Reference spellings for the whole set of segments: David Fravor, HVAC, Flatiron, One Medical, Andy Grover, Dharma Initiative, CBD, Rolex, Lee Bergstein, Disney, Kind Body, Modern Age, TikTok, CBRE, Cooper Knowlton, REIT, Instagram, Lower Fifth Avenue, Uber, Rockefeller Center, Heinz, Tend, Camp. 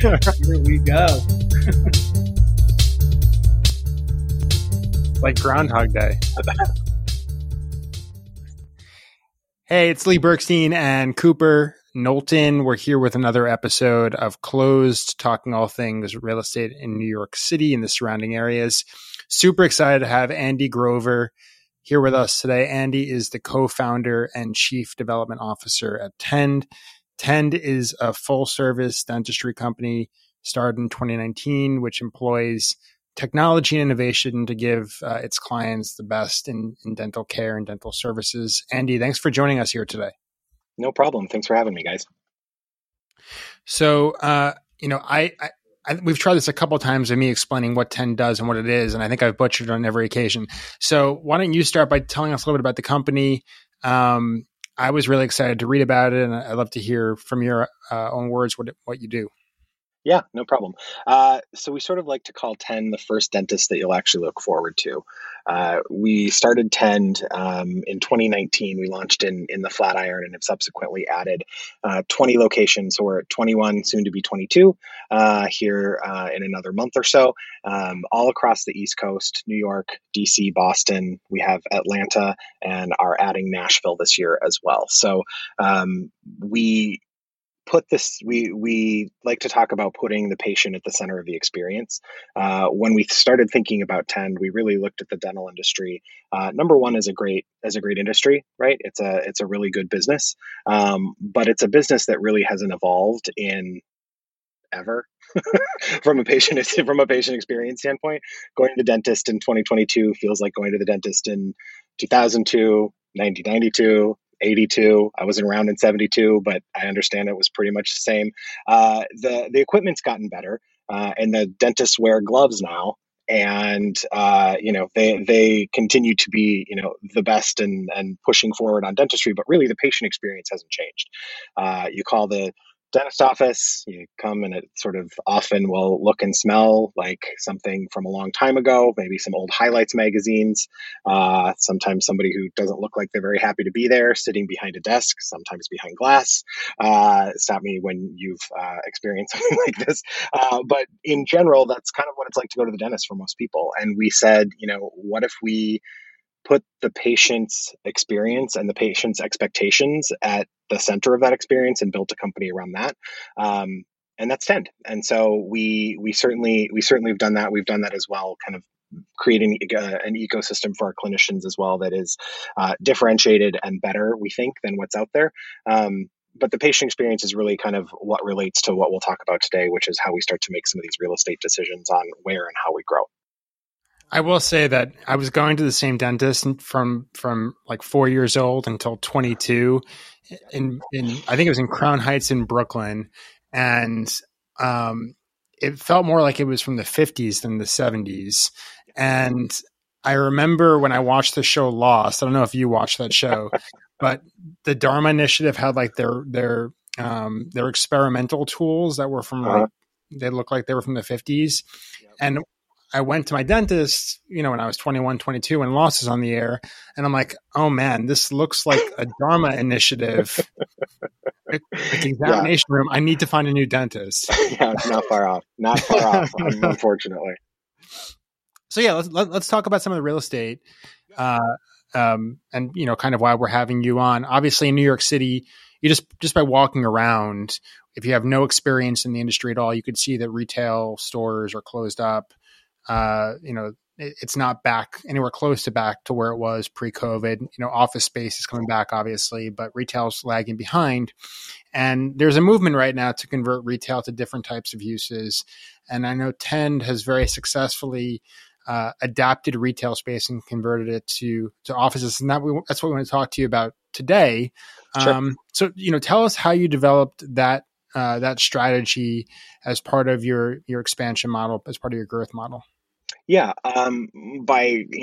Here we go. Like Groundhog Day. Hey, it's Lee Bergstein and Cooper Knowlton. We're here with another episode of Closed, talking all things real estate in New York City and the surrounding areas. Super excited to have Andy Grover here with us today. Andy is the co-founder and chief development officer at Tend. Tend is a full-service dentistry company started in 2019, which employs technology and innovation to give its clients the best in dental care and dental services. Andy, thanks for joining us here today. No problem. Thanks for having me, guys. So, we've tried this a couple of times of me explaining what Tend does and what it is, and I think I've butchered on every occasion. So why don't you start by telling us a little bit about the company? I was really excited to read about it, and I'd love to hear from your own words what you do. Yeah, no problem. So we sort of like to call Tend the first dentist that you'll actually look forward to. We started Tend in 2019. We launched in the Flatiron and have subsequently added 20 locations. So we're at 21, soon to be 22 here in another month or so, all across the East Coast, New York, DC, Boston. We have Atlanta and are adding Nashville this year as well. So we like to talk about putting the patient at the center of the experience. When we started thinking about Tend, we really looked at the dental industry. Number one, is a great industry, right? It's a really good business, but it's a business that really hasn't evolved in ever from a patient experience standpoint. Going to the dentist in 2022 feels like going to the dentist in 2002, 1992. 82. I wasn't around in 72, but I understand it was pretty much the same. The equipment's gotten better, and the dentists wear gloves now, and they continue to be the best and pushing forward on dentistry. But really, the patient experience hasn't changed. You call the dentist office, you come and it sort of often will look and smell like something from a long time ago, maybe some old highlights magazines, sometimes somebody who doesn't look like they're very happy to be there, sitting behind a desk, sometimes behind glass. Stop me when you've experienced something like this. But in general, that's kind of what it's like to go to the dentist for most people. And we said, what if we put the patient's experience and the patient's expectations at the center of that experience and built a company around that. And that's Tend. And so we certainly have done that. We've done that as well, kind of creating an ecosystem for our clinicians as well that is differentiated and better, we think, than what's out there. But the patient experience is really kind of what relates to what we'll talk about today, which is how we start to make some of these real estate decisions on where and how we grow. I will say that I was going to the same dentist from like 4 years old until 22 in I think it was in Crown Heights in Brooklyn. And it felt more like it was from the 50s than the 70s. And I remember when I watched the show Lost, I don't know if you watched that show, but the Dharma Initiative had like their experimental tools that were from like, they looked like they were from the 50s. Yep. And I went to my dentist, when I was 21, 22, and Lost is on the air. And I'm like, oh man, this looks like a Dharma Initiative. Like examination room. I need to find a new dentist. Yeah, it's not far off. Not far off, unfortunately. So yeah, let's talk about some of the real estate and, kind of why we're having you on. Obviously in New York City, you just by walking around, if you have no experience in the industry at all, you could see that retail stores are closed up. It's not back anywhere close to back to where it was pre-COVID. Office space is coming back, obviously, but retail's lagging behind. And there's a movement right now to convert retail to different types of uses. And I know Tend has very successfully adapted retail space and converted it to offices. And that's what we want to talk to you about today. Sure. So, tell us how you developed that strategy as part of your expansion model, as part of your growth model. Yeah. Quick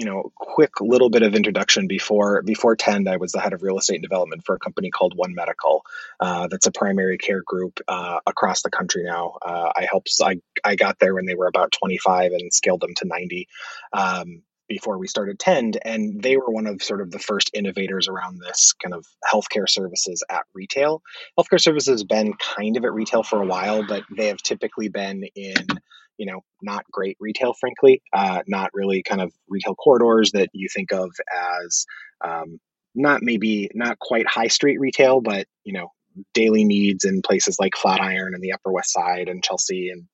little bit of introduction before Tend, I was the head of real estate development for a company called One Medical. That's a primary care group, across the country now. I got there when they were about 25 and scaled them to 90. before we started Tend, and they were one of sort of the first innovators around this kind of healthcare services at retail. Healthcare services has been kind of at retail for a while, but they have typically been in, you know, not great retail, frankly, not really kind of retail corridors that you think of as not quite high street retail, but, you know, daily needs in places like Flatiron and the Upper West Side and Chelsea and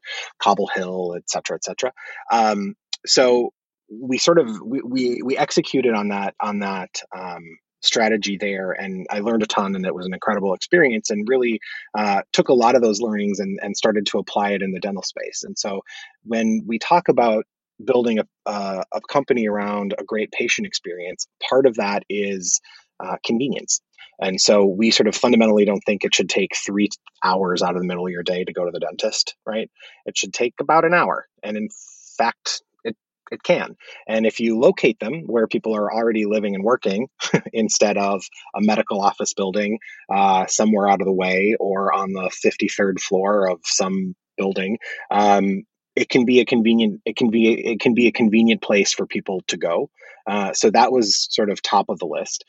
Cobble Hill, et cetera, et cetera. So we sort of, we executed on that strategy there, and I learned a ton, and it was an incredible experience, and really took a lot of those learnings and started to apply it in the dental space. And so when we talk about building a company around a great patient experience, part of that is convenience. And so we sort of fundamentally don't think it should take 3 hours out of the middle of your day to go to the dentist, right? It should take about an hour. And in fact, it can. And if you locate them where people are already living and working instead of a medical office building somewhere out of the way or on the 53rd floor of some building, it can be a convenient place for people to go. So that was sort of top of the list.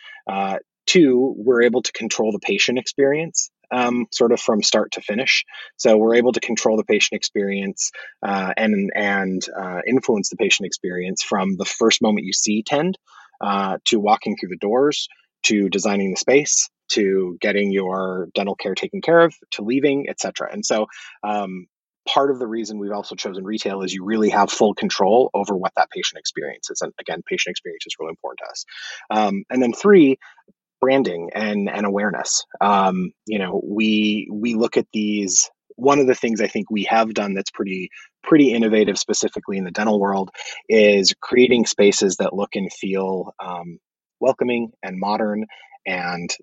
Two, we're able to control the patient experience, sort of from start to finish. So we're able to control the patient experience and influence the patient experience from the first moment you see Tend to walking through the doors, to designing the space, to getting your dental care taken care of, to leaving, et cetera. And so part of the reason we've also chosen retail is you really have full control over what that patient experience is. And again, patient experience is really important to us. And then three, branding and awareness. You know, we look at these. One of the things I think we have done that's pretty innovative, specifically in the dental world, is creating spaces that look and feel welcoming and modern, and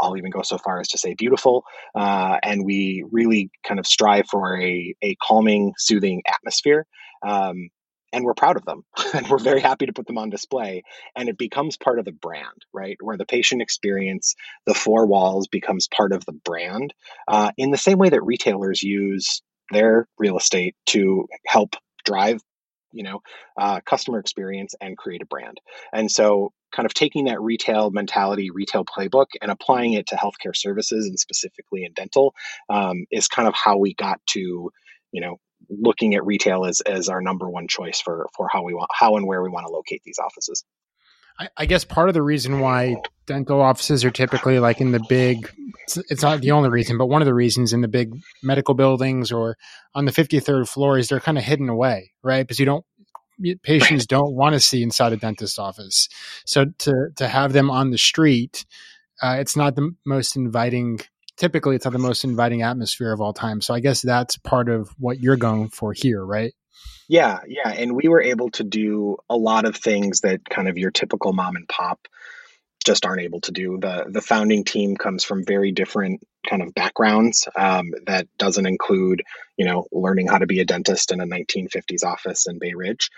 I'll even go so far as to say beautiful. And we really kind of strive for a calming, soothing atmosphere. And we're proud of them, and we're very happy to put them on display, and it becomes part of the brand, right? Where the patient experience, the four walls, becomes part of the brand, in the same way that retailers use their real estate to help drive, you know, customer experience and create a brand. And so kind of taking that retail mentality, retail playbook, and applying it to healthcare services, and specifically in dental, is kind of how we got to, you know, looking at retail as our number one choice for how and where we want to locate these offices. I guess part of the reason why dental offices are typically like in the big, it's not the only reason, but one of the reasons, in the big medical buildings or on the 53rd floor, is they're kind of hidden away, right? Because patients don't want to see inside a dentist's office. So to have them on the street, it's not the most inviting. Typically, it's not the most inviting atmosphere of all time. So I guess that's part of what you're going for here, right? Yeah. And we were able to do a lot of things that kind of your typical mom and pop just aren't able to do. The founding team comes from very different kind of backgrounds. That doesn't include, you know, learning how to be a dentist in a 1950s office in Bay Ridge.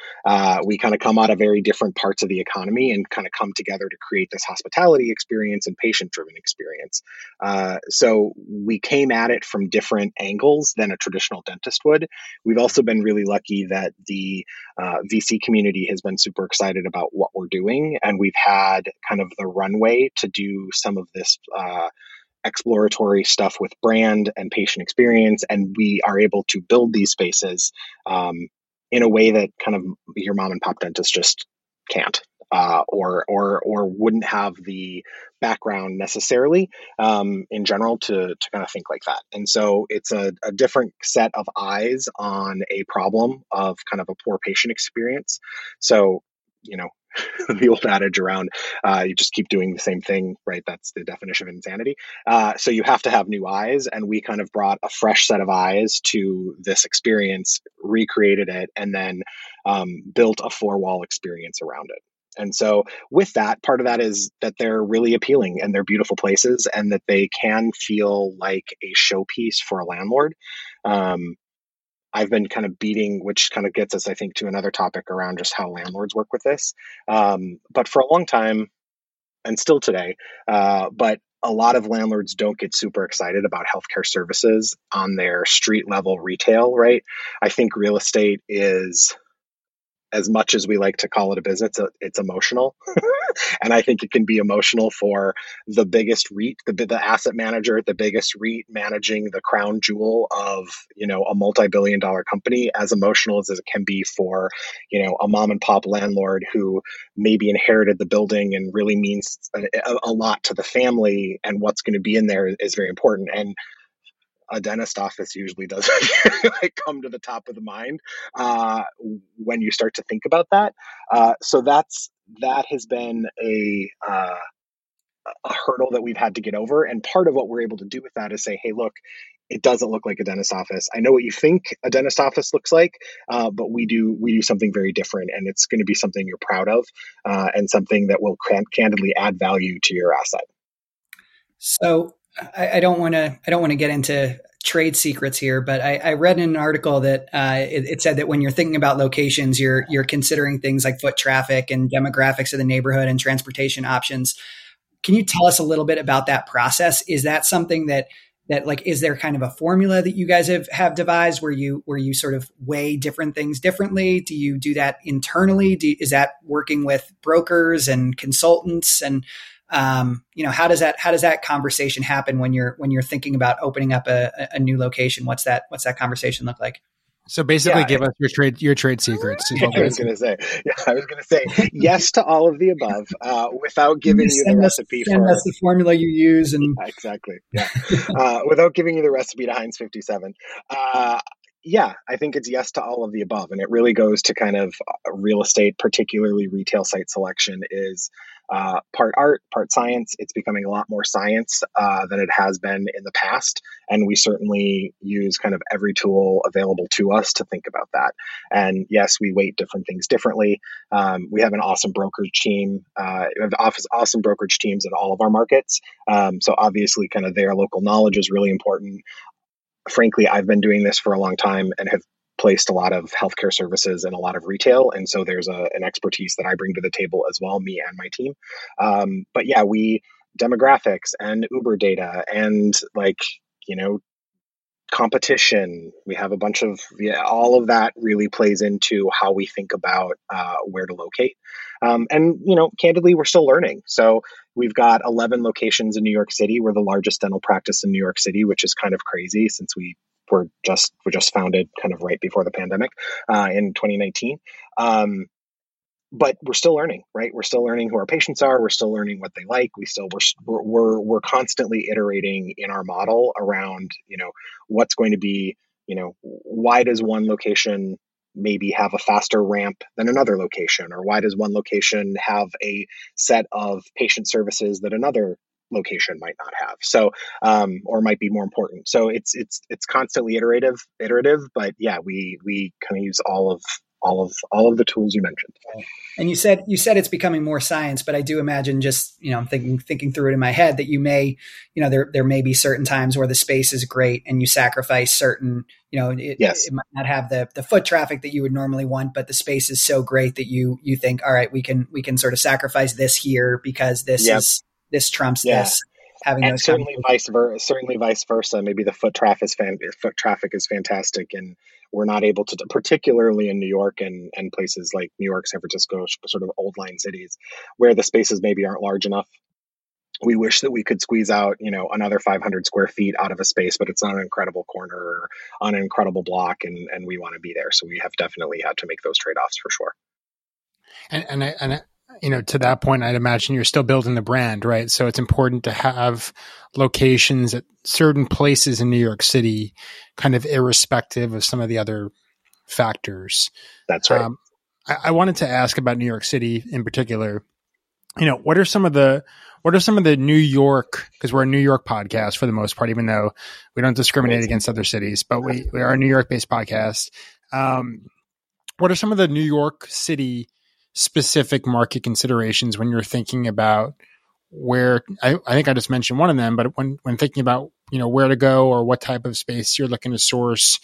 We kind of come out of very different parts of the economy and kind of come together to create this hospitality experience and patient-driven experience. So we came at it from different angles than a traditional dentist would. We've also been really lucky that the VC community has been super excited about what we're doing, and we've had kind of the runway to do some of this exploratory stuff with brand and patient experience, and we are able to build these spaces in a way that kind of your mom and pop dentist just can't, or wouldn't have the background necessarily in general to kind of think like that. And so it's a different set of eyes on a problem of kind of a poor patient experience. So, you know, the old adage around you just keep doing the same thing, right? That's the definition of insanity. So you have to have new eyes, and we kind of brought a fresh set of eyes to this experience, recreated it, and then built a four-wall experience around it. And so with that, part of that is that they're really appealing and they're beautiful places, and that they can feel like a showpiece for a landlord. I've been kind of beating, which kind of gets us, I think, to another topic around just how landlords work with this. But for a long time, and still today, but a lot of landlords don't get super excited about healthcare services on their street level retail, right? I think real estate is as much as we like to call it a business, it's emotional. And I think it can be emotional for the biggest REIT, the asset manager, the biggest REIT managing the crown jewel of, a multi-billion dollar company, as emotional as it can be for, a mom and pop landlord who maybe inherited the building and really means a lot to the family, and what's going to be in there is very important. And a dentist office usually doesn't come to the top of the mind when you start to think about that. So that has been a hurdle that we've had to get over. And part of what we're able to do with that is say, hey, look, it doesn't look like a dentist office. I know what you think a dentist office looks like, but we do something very different, and it's going to be something you're proud of and something that will candidly add value to your asset. So I don't want to get into trade secrets here, but I read in an article that it said that when you're thinking about locations, you're considering things like foot traffic and demographics of the neighborhood and transportation options. Can you tell us a little bit about that process? Is that something that is there kind of a formula that you guys have devised where you sort of weigh different things differently? Do you do that internally? Is that working with brokers and consultants and how does that conversation happen when you're thinking about opening up a new location? What's that conversation look like? So basically, give us your trade secrets. I was going to say yes to all of the above without giving you the recipe. Send us the formula you use, and exactly, yeah, without giving you the recipe to Heinz 57. Yeah, I think it's yes to all of the above, and it really goes to kind of real estate, particularly retail site selection, is part art, part science. It's becoming a lot more science than it has been in the past, and we certainly use kind of every tool available to us to think about that. And yes, we weight different things differently. We have an awesome brokerage team. We have awesome brokerage teams in all of our markets. So obviously, kind of their local knowledge is really important. Frankly, I've been doing this for a long time and have placed a lot of healthcare services and a lot of retail. And so there's an expertise that I bring to the table as well, me and my team. But yeah, we demographics and Uber data and competition. We have a bunch of, all of that really plays into how we think about where to locate. And candidly, we're still learning. So we've got 11 locations in New York City. We're the largest dental practice in New York City, which is kind of crazy since we were just founded kind of right before the pandemic in 2019. But we're still learning, right? We're still learning who our patients are. We're still learning what they like. We're constantly iterating in our model around, what's going to be, why does one location maybe have a faster ramp than another location? Or why does one location have a set of patient services that another location might not have? So, or might be more important. So it's constantly iterative, but yeah, we kind of use all of the tools you mentioned. And you said it's becoming more science, but I do imagine just, I'm thinking through it in my head that you may, there may be certain times where the space is great and you sacrifice certain, it might not have the foot traffic that you would normally want, but the space is so great that you think, all right, we can sort of sacrifice this here because this trumps this. And certainly vice versa. Maybe the foot traffic is fantastic, and we're not able to, particularly in New York and places like New York, San Francisco, sort of old line cities, where the spaces maybe aren't large enough. We wish that we could squeeze out, another 500 square feet out of a space, but it's on an incredible corner or on an incredible block, and we want to be there. So we have definitely had to make those trade-offs for sure. And I to that point, I'd imagine you're still building the brand, right? So it's important to have locations at certain places in New York City, kind of irrespective of some of the other factors. That's right. I wanted to ask about New York City in particular. What are some of the New York, because we're a New York podcast for the most part, even though we don't discriminate against other cities, but we are a New York-based podcast. What are some of the New York City specific market considerations when you're thinking about where, I think I just mentioned one of them, but when thinking about, where to go or what type of space you're looking to source,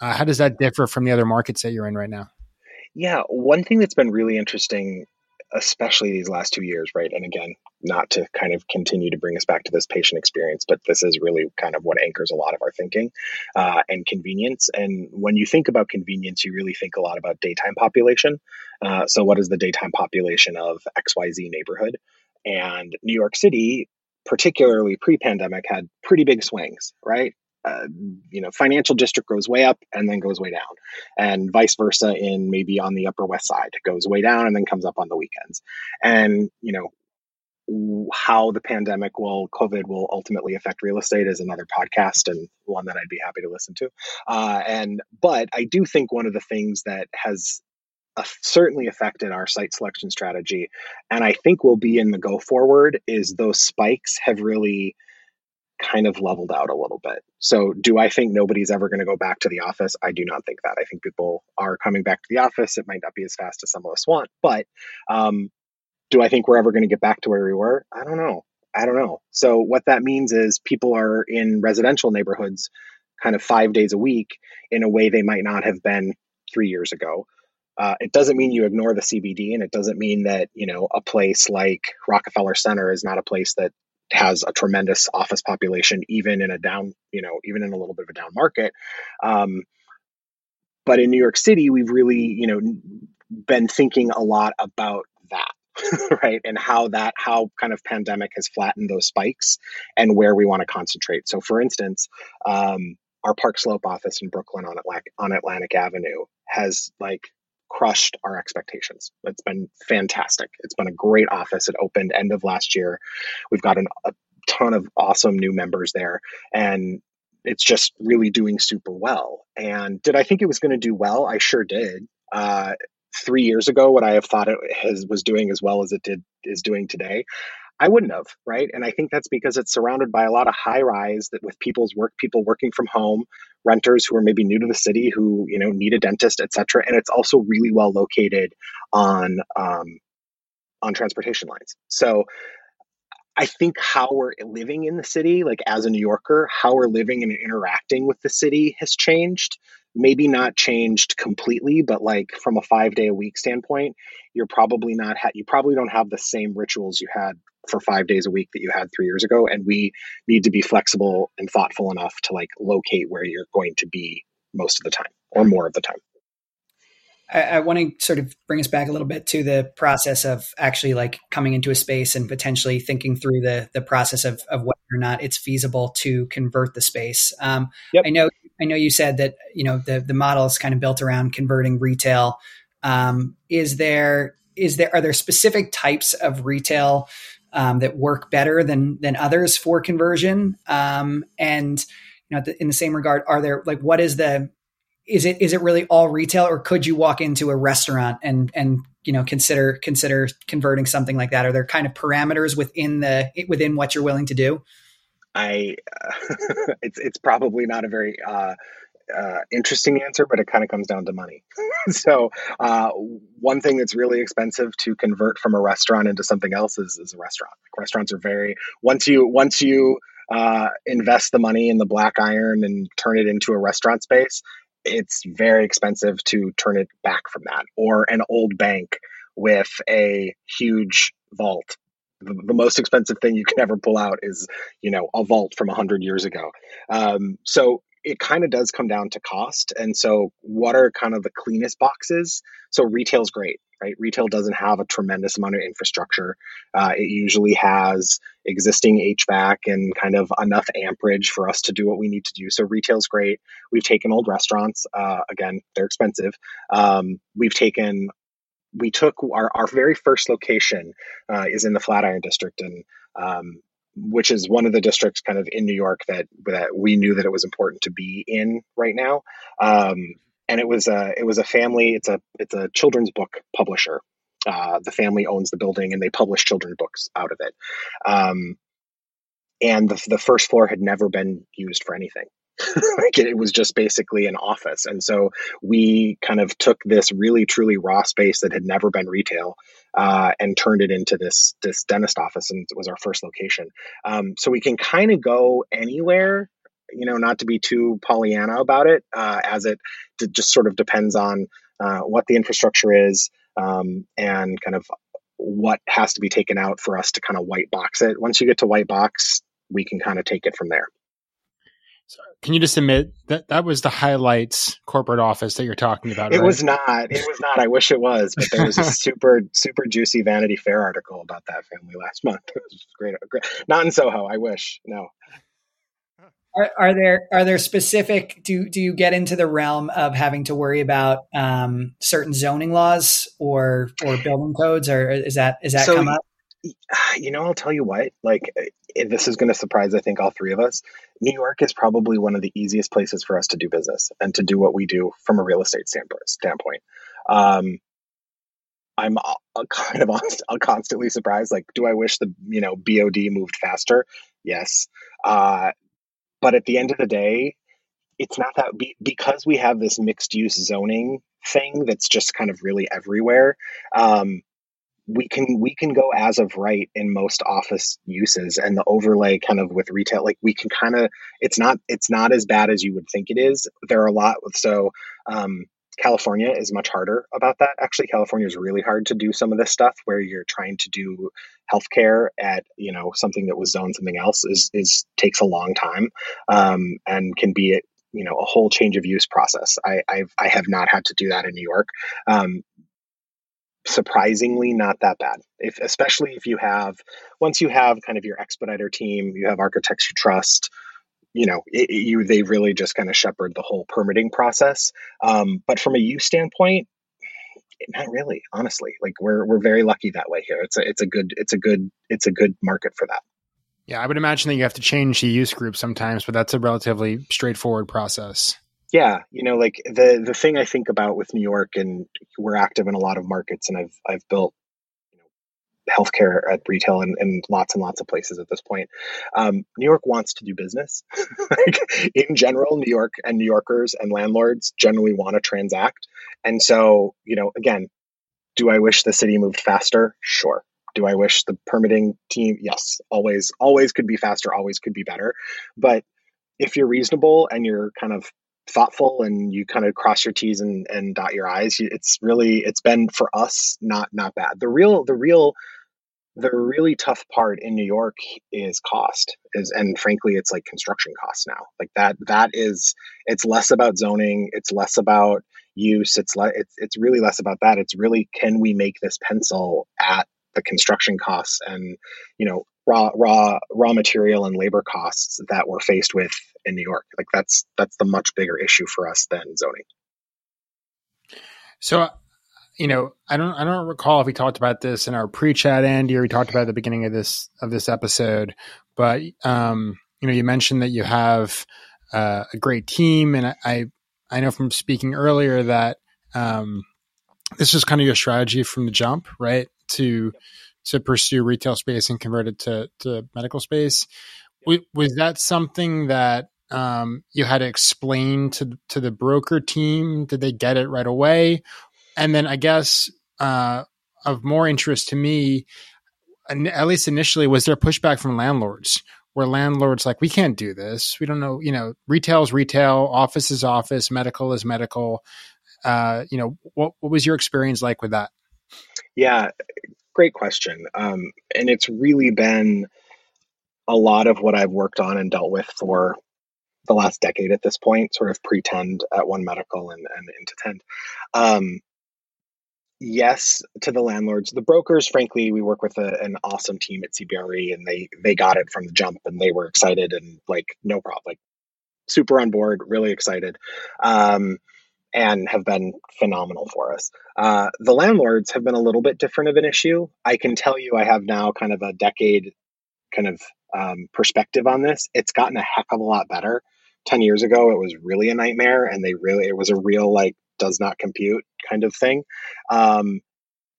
how does that differ from the other markets that you're in right now? Yeah. One thing that's been really interesting especially these last 2 years, right? And again, not to kind of continue to bring us back to this patient experience, but this is really kind of what anchors a lot of our thinking, and convenience. And when you think about convenience, you really think a lot about daytime population. So what is the daytime population of XYZ neighborhood? And New York City, particularly pre-pandemic, had pretty big swings, right? Financial district goes way up and then goes way down, and vice versa in maybe on the Upper West Side, goes way down and then comes up on the weekends. And, you know, how the pandemic will, COVID will ultimately affect real estate is another podcast, and one that I'd be happy to listen to. But I do think one of the things that has certainly affected our site selection strategy, and I think will be in the go forward, is those spikes have really kind of leveled out a little bit. So do I think nobody's ever going to go back to the office? I do not think that. I think people are coming back to the office. It might not be as fast as some of us want, but do I think we're ever going to get back to where we were? I don't know. So what that means is people are in residential neighborhoods kind of 5 days a week in a way they might not have been 3 years ago. It doesn't mean you ignore the CBD, and it doesn't mean that, you know, a place like Rockefeller Center is not a place that has a tremendous office population, even in a down, you know, even in a little bit of a down market. But in New York City, we've really, you know, been thinking a lot about that, right? And how kind of pandemic has flattened those spikes and where we want to concentrate. So for instance, our Park Slope office in Brooklyn on Atlantic Avenue has crushed our expectations. It's been fantastic. It's been a great office. It opened end of last year. We've got a ton of awesome new members there, and it's just really doing super well. And did I think it was going to do well? I sure did. 3 years ago, what I have thought it was doing as well as it is doing today, I wouldn't have, right? And I think that's because it's surrounded by a lot of high rise that with people working from home, renters who are maybe new to the city, who, you know, need a dentist, et cetera. And it's also really well located on transportation lines. So I think how we're living in the city, like as a New Yorker, how we're living and interacting with the city has changed. Maybe not changed completely, but like from a 5 day a week standpoint, you're probably not, you probably don't have the same rituals you had for 5 days a week that you had 3 years ago. And we need to be flexible and thoughtful enough to like locate where you're going to be most of the time or more of the time. I want to sort of bring us back a little bit to the process of actually like coming into a space and potentially thinking through the process of whether or not it's feasible to convert the space. Yep. I know you said that, you know, the model is kind of built around converting retail. Are there specific types of retail that work better than others for conversion? And you know, in the same regard, are there like, is it really all retail, or could you walk into a restaurant and, you know, consider converting something like that? Are there kind of parameters within what you're willing to do? It's probably not a very interesting answer, but it kind of comes down to money. So one thing that's really expensive to convert from a restaurant into something else is a restaurant. Like, restaurants are very, once you invest the money in the black iron and turn it into a restaurant space, it's very expensive to turn it back from that. Or an old bank with a huge vault. The most expensive thing you can ever pull out is, you know, a vault from 100 years ago. So it kind of does come down to cost. And so what are kind of the cleanest boxes? So retail's great, right? Retail doesn't have a tremendous amount of infrastructure. It usually has existing HVAC and kind of enough amperage for us to do what we need to do. So retail's great. We've taken old restaurants. Again, they're expensive. We took our very first location is in the Flatiron district, and which is one of the districts kind of in New York that we knew that it was important to be in right now. And it was a family. It's a children's book publisher. The family owns the building, and they publish children's books out of it. And the first floor had never been used for anything. Like it was just basically an office. And so we kind of took this really, truly raw space that had never been retail and turned it into this dentist office. And it was our first location. So we can kind of go anywhere, you know, not to be too Pollyanna about it, as it just sort of depends on what the infrastructure is and kind of what has to be taken out for us to kind of white box it. Once you get to white box, we can kind of take it from there. So can you just admit that that was the Highlights corporate office that you're talking about? It was not. It was not. I wish it was, but there was a super juicy Vanity Fair article about that family last month. It was great. Not in Soho. I wish. No. Are there specific? Do you get into the realm of having to worry about certain zoning laws or building codes, or is that so, come up? You know, I'll tell you what. Like, this is going to surprise, I think, all three of us. New York is probably one of the easiest places for us to do business and to do what we do from a real estate standpoint. I'm kind of constantly surprised. Like, do I wish the BOD moved faster? Yes. But at the end of the day, it's not that because we have this mixed use zoning thing that's just kind of really everywhere. We can go as of right in most office uses, and the overlay kind of with retail, like we can kind of, it's not as bad as you would think it is. There are a lot. So California is much harder about that. Actually, California is really hard to do some of this stuff where you're trying to do healthcare at, something that was zoned something else is takes a long time and can be, a whole change of use process. I have not had to do that in New York. Surprisingly not that bad, especially if you have, once you have kind of your expediter team, you have architects you trust, they really just kind of shepherd the whole permitting process. But from a use standpoint, not really, honestly. Like we're very lucky that way here. It's a good market for that. Yeah, I would imagine that you have to change the use group sometimes, but that's a relatively straightforward process. Yeah. Like the thing I think about with New York, and we're active in a lot of markets, and I've built healthcare at retail and lots of places at this point. New York wants to do business. Like, in general, New York and New Yorkers and landlords generally want to transact. And so, again, do I wish the city moved faster? Sure. Do I wish the permitting team? Yes. Always could be faster, always could be better. But if you're reasonable and you're kind of thoughtful and you kind of cross your T's and dot your I's, it's been for us not bad. The really tough part in New York is cost, and frankly it's like construction costs now. Like that is, it's less about zoning, it's less about use, it's really less about that. It's really, can we make this pencil at the construction costs and raw material and labor costs that we're faced with in New York. Like that's the much bigger issue for us than zoning. So, I don't recall if we talked about this in our pre-chat, Andy, or we talked about it at the beginning of this episode, but, you mentioned that you have a great team. And I know from speaking earlier that this is kind of your strategy from the jump, right? To pursue retail space and convert it to medical space. Was that something that you had to explain to the broker team? Did they get it right away? And then I guess of more interest to me, at least initially, was there pushback from landlords? Were landlords like, we can't do this. We don't know, retail is retail, office is office, medical is medical. What was your experience like with that? Yeah, great question. And it's really been a lot of what I've worked on and dealt with for the last decade at this point, sort of pre-Tend at One Medical and into Tend. Yes, to the landlords. The brokers, frankly, we work with an awesome team at CBRE, and they got it from the jump, and they were excited and like, no problem, like super on board, really excited. And have been phenomenal for us. The landlords have been a little bit different of an issue. I can tell you I have now kind of a decade kind of perspective on this. It's gotten a heck of a lot better. 10 years ago, it was really a nightmare, and it was a real like does not compute kind of thing.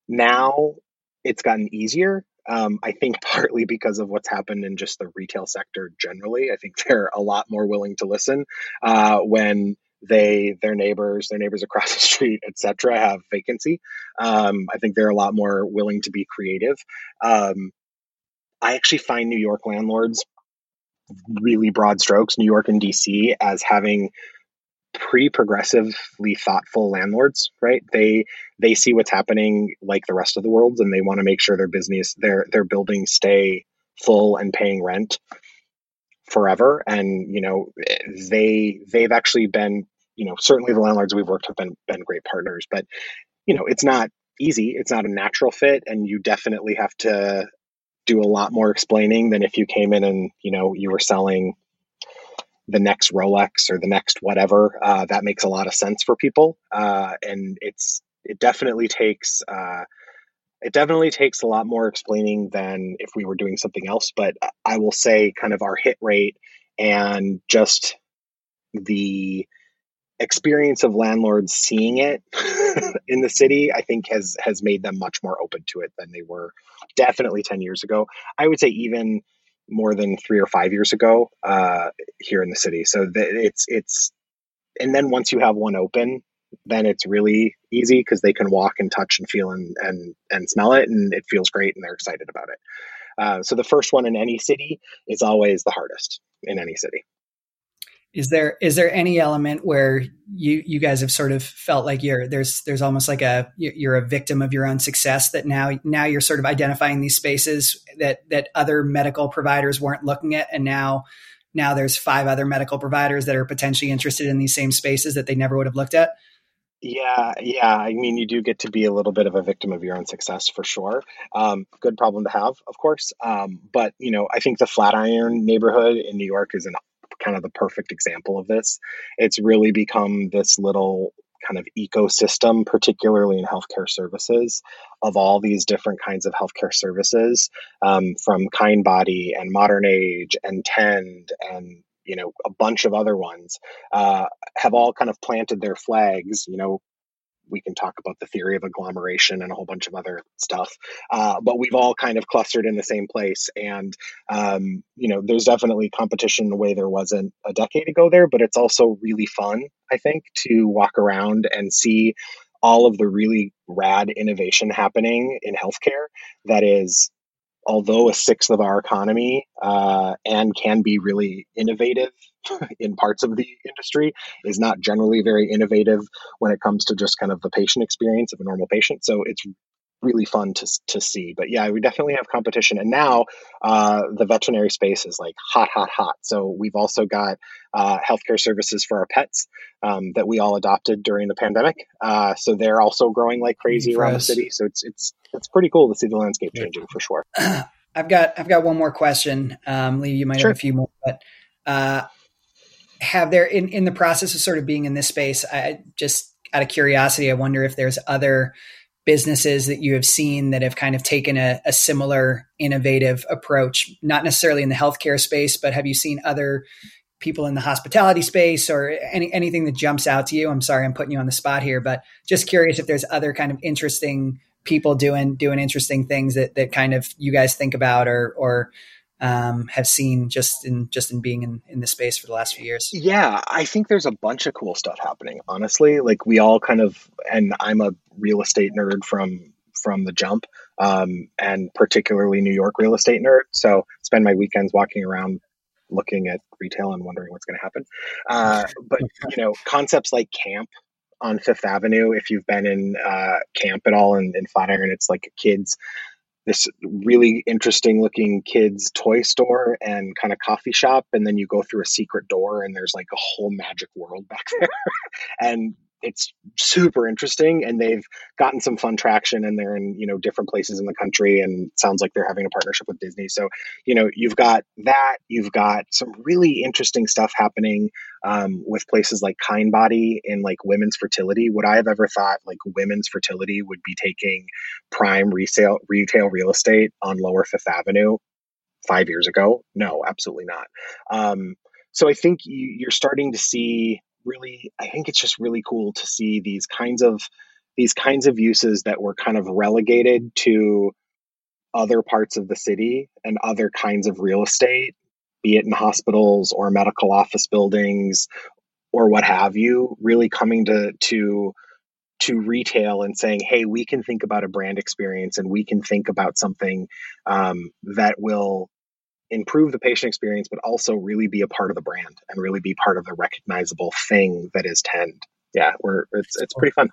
Now it's gotten easier. I think partly because of what's happened in just the retail sector generally. I think they're a lot more willing to listen when their neighbors across the street, et cetera, have vacancy. I think they're a lot more willing to be creative. I actually find New York landlords, really broad strokes, New York and DC, as having pretty progressively thoughtful landlords, right? They see what's happening like the rest of the world, and they want to make sure their business, their buildings stay full and paying rent forever. And, you know, they've actually been, you know, certainly the landlords we've worked with have been great partners, but, you know, it's not easy. It's not a natural fit. And you definitely have to do a lot more explaining than if you came in and, you know, you were selling the next Rolex or the next whatever. That makes a lot of sense for people. And it definitely takes a lot more explaining than if we were doing something else. But I will say kind of our hit rate and just the experience of landlords seeing it in the city, I think has made them much more open to it than they were definitely 10 years ago. I would say even more than 3 or 5 years ago here in the city. So it's, and then once you have one open, then it's really easy because they can walk and touch and feel and smell it, and it feels great, and they're excited about it. So the first one in any city is always the hardest in any city. Is there any element where you guys have sort of felt like there's almost like you're a victim of your own success, that now you're sort of identifying these spaces that other medical providers weren't looking at, and now there's 5 other medical providers that are potentially interested in these same spaces that they never would have looked at? Yeah. I mean, you do get to be a little bit of a victim of your own success for sure. Good problem to have, of course. But, you know, I think the Flatiron neighborhood in New York is kind of the perfect example of this. It's really become this little kind of ecosystem, particularly in healthcare services, of all these different kinds of healthcare services, from Kind Body and Modern Age and Tend and, you know, a bunch of other ones, have all kind of planted their flags. You know, we can talk about the theory of agglomeration and a whole bunch of other stuff, but we've all kind of clustered in the same place. And, you know, there's definitely competition in a way there wasn't a decade ago there, but it's also really fun, I think, to walk around and see all of the really rad innovation happening in healthcare that is, although a sixth of our economy, and can be really innovative in parts of the industry, is not generally very innovative when it comes to just kind of the patient experience of a normal patient. So it's really fun to see. But yeah, we definitely have competition. And now the veterinary space is like hot. So we've also got healthcare services for our pets that we all adopted during the pandemic. So they're also growing like crazy around the city. So it's pretty cool to see the landscape changing for sure. I've got one more question. Lee, you might have a few more, but have there, in the process of sort of being in this space, I just, out of curiosity, I wonder if there's other businesses that you have seen that have kind of taken a similar innovative approach, not necessarily in the healthcare space, but have you seen other people in the hospitality space or anything that jumps out to you? I'm sorry, I'm putting you on the spot here, but just curious if there's other kind of interesting people doing interesting things that kind of you guys think about or have seen just in being in this space for the last few years. Yeah, I think there's a bunch of cool stuff happening, honestly. Like we all kind of, and I'm a real estate nerd from the jump, and particularly New York real estate nerd. So spend my weekends walking around looking at retail and wondering what's going to happen. But, you know, concepts like Camp on Fifth Avenue, if you've been in Camp at all in Flatiron, it's like this really interesting looking kids toy store and kind of coffee shop. And then you go through a secret door and there's like a whole magic world back there. And it's super interesting. And they've gotten some fun traction, and they're in, you know, different places in the country, and it sounds like they're having a partnership with Disney. So, you know, you've got that, you've got some really interesting stuff happening with places like Kind Body and like women's fertility. Would I have ever thought like women's fertility would be taking prime retail real estate on Lower Fifth Avenue 5 years ago? No, absolutely not. So I think you're starting to see I think it's just really cool to see these kinds of uses that were kind of relegated to other parts of the city and other kinds of real estate, be it in hospitals or medical office buildings or what have you, really coming to retail and saying, hey, we can think about a brand experience, and we can think about something that will improve the patient experience, but also really be a part of the brand and really be part of the recognizable thing that is Tend. Yeah, it's pretty fun.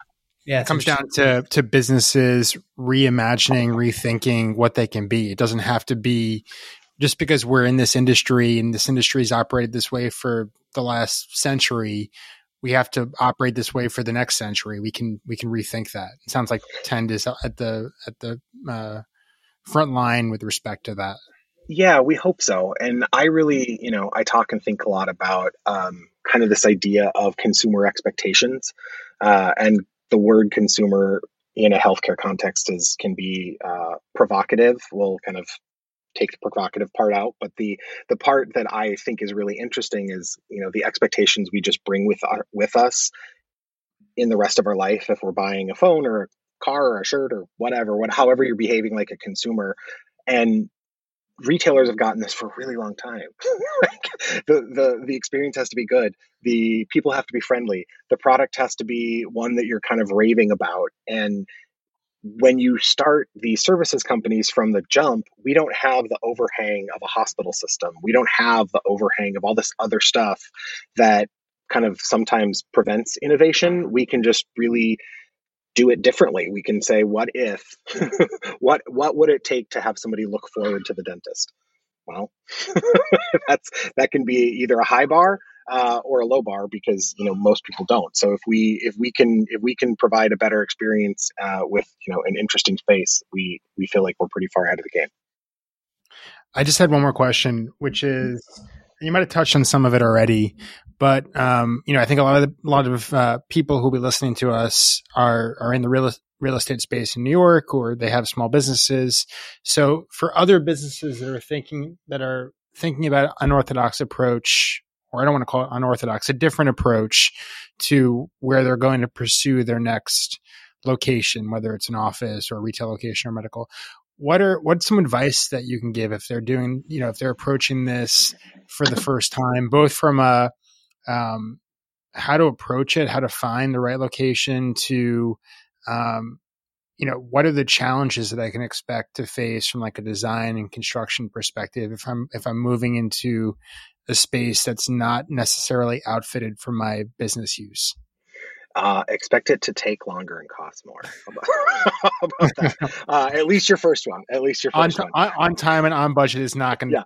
Yeah, it comes down to businesses reimagining, rethinking what they can be. It doesn't have to be just because we're in this industry and this industry has operated this way for the last century. We have to operate this way for the next century. We can rethink that. It sounds like Tend is at the front line with respect to that. Yeah, we hope so. And I really, I talk and think a lot about kind of this idea of consumer expectations, and the word consumer in a healthcare context can be provocative. We'll kind of take the provocative part out, but the part that I think is really interesting is, the expectations we just bring with us in the rest of our life. If we're buying a phone or a car or a shirt or whatever, however you're behaving like a consumer, and retailers have gotten this for a really long time. Like the experience has to be good. The people have to be friendly. The product has to be one that you're kind of raving about. And when you start the services companies from the jump, we don't have the overhang of a hospital system. We don't have the overhang of all this other stuff that kind of sometimes prevents innovation. We can just really do it differently. We can say, what if, what would it take to have somebody look forward to the dentist? Well, that can be either a high bar or a low bar, because most people don't. So if we can provide a better experience with an interesting space, we feel like we're pretty far ahead of the game. I just had one more question, which is, you might have touched on some of it already, but I think a lot of people who'll be listening to us are in the real estate space in New York, or they have small businesses. So for other businesses that are thinking about unorthodox approach, or I don't want to call it unorthodox, a different approach to where they're going to pursue their next location, whether it's an office or a retail location or medical. What's some advice that you can give if they're doing, if they're approaching this for the first time, both from a how to approach it, how to find the right location, to what are the challenges that I can expect to face from like a design and construction perspective if I'm moving into a space that's not necessarily outfitted for my business use? Expect it to take longer and cost more. About that. At least your first one. On time and on budget is not going to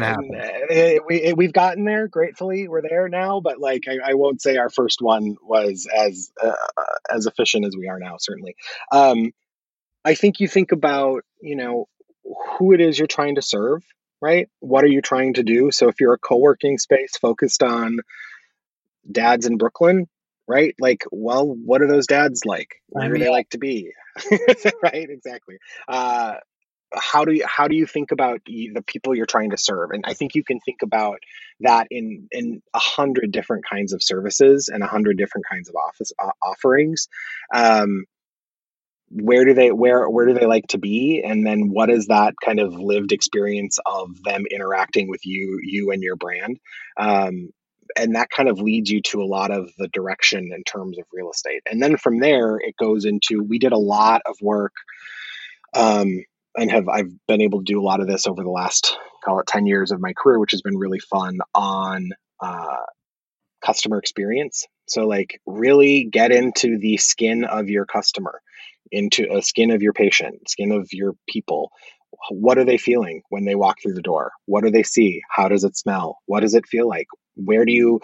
happen. We've gotten there, gratefully. We're there now, but like I won't say our first one was as efficient as we are now. Certainly, I think you think about who it is you're trying to serve, right? What are you trying to do? So if you're a co-working space focused on dads in Brooklyn, right? Like, well, what are those dads like? Where do they like to be? Right? Exactly. How do you think about the people you're trying to serve? And I think you can think about that in 100 different kinds of services and 100 different kinds of office offerings. Where do they like to be? And then what is that kind of lived experience of them interacting with you and your brand? And that kind of leads you to a lot of the direction in terms of real estate. And then from there, it goes into, we did a lot of work and I've been able to do a lot of this over the last, call it 10 years of my career, which has been really fun, on customer experience. So like really get into the skin of your customer, into a skin of your patient, skin of your people. What are they feeling when they walk through the door? What do they see? How does it smell? What does it feel like? Where do you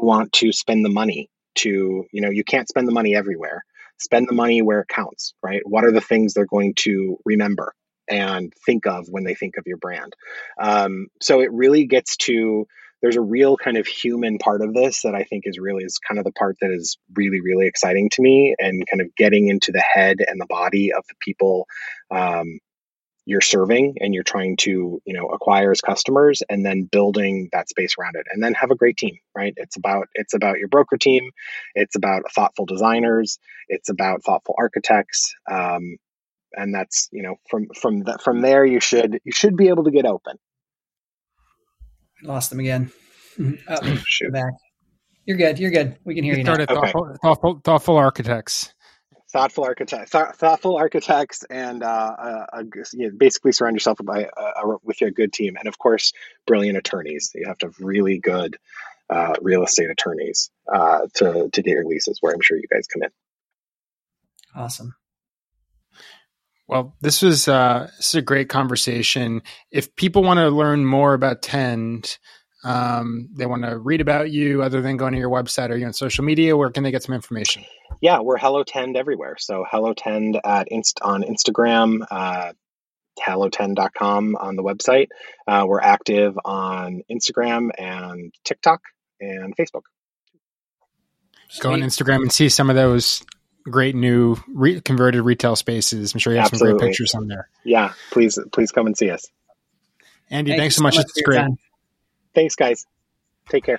want to spend the money to, you can't spend the money everywhere. Spend the money where it counts, right? What are the things they're going to remember and think of when they think of your brand? So it really gets to, there's a real kind of human part of this that I think is kind of the part that is really, really exciting to me, and kind of getting into the head and the body of the people, you're serving and you're trying to, acquire as customers, and then building that space around it, and then have a great team, right? It's about your broker team. It's about thoughtful designers. It's about thoughtful architects. And that's, from there you should be able to get open. Lost them again. Oh, shoot. Back. You're good. We can hear you now. Thoughtful architects. thoughtful architects, and basically surround yourself with a good team, and of course, brilliant attorneys. You have to have really good real estate attorneys to get your leases, where I'm sure you guys come in. Awesome. Well, this is a great conversation. If people want to learn more about Tend, they want to read about you, other than going to your website, are you on social media? Where can they get some information? Yeah, we're Hello Tend everywhere. So Hello Tend on Instagram, hellotend.com on the website. We're active on Instagram and TikTok and Facebook. Sweet. Go on Instagram and see some of those great new converted retail spaces. I'm sure you have some great pictures on there. Yeah, please come and see us. Andy, thanks so much. It's great. Thanks, guys. Take care.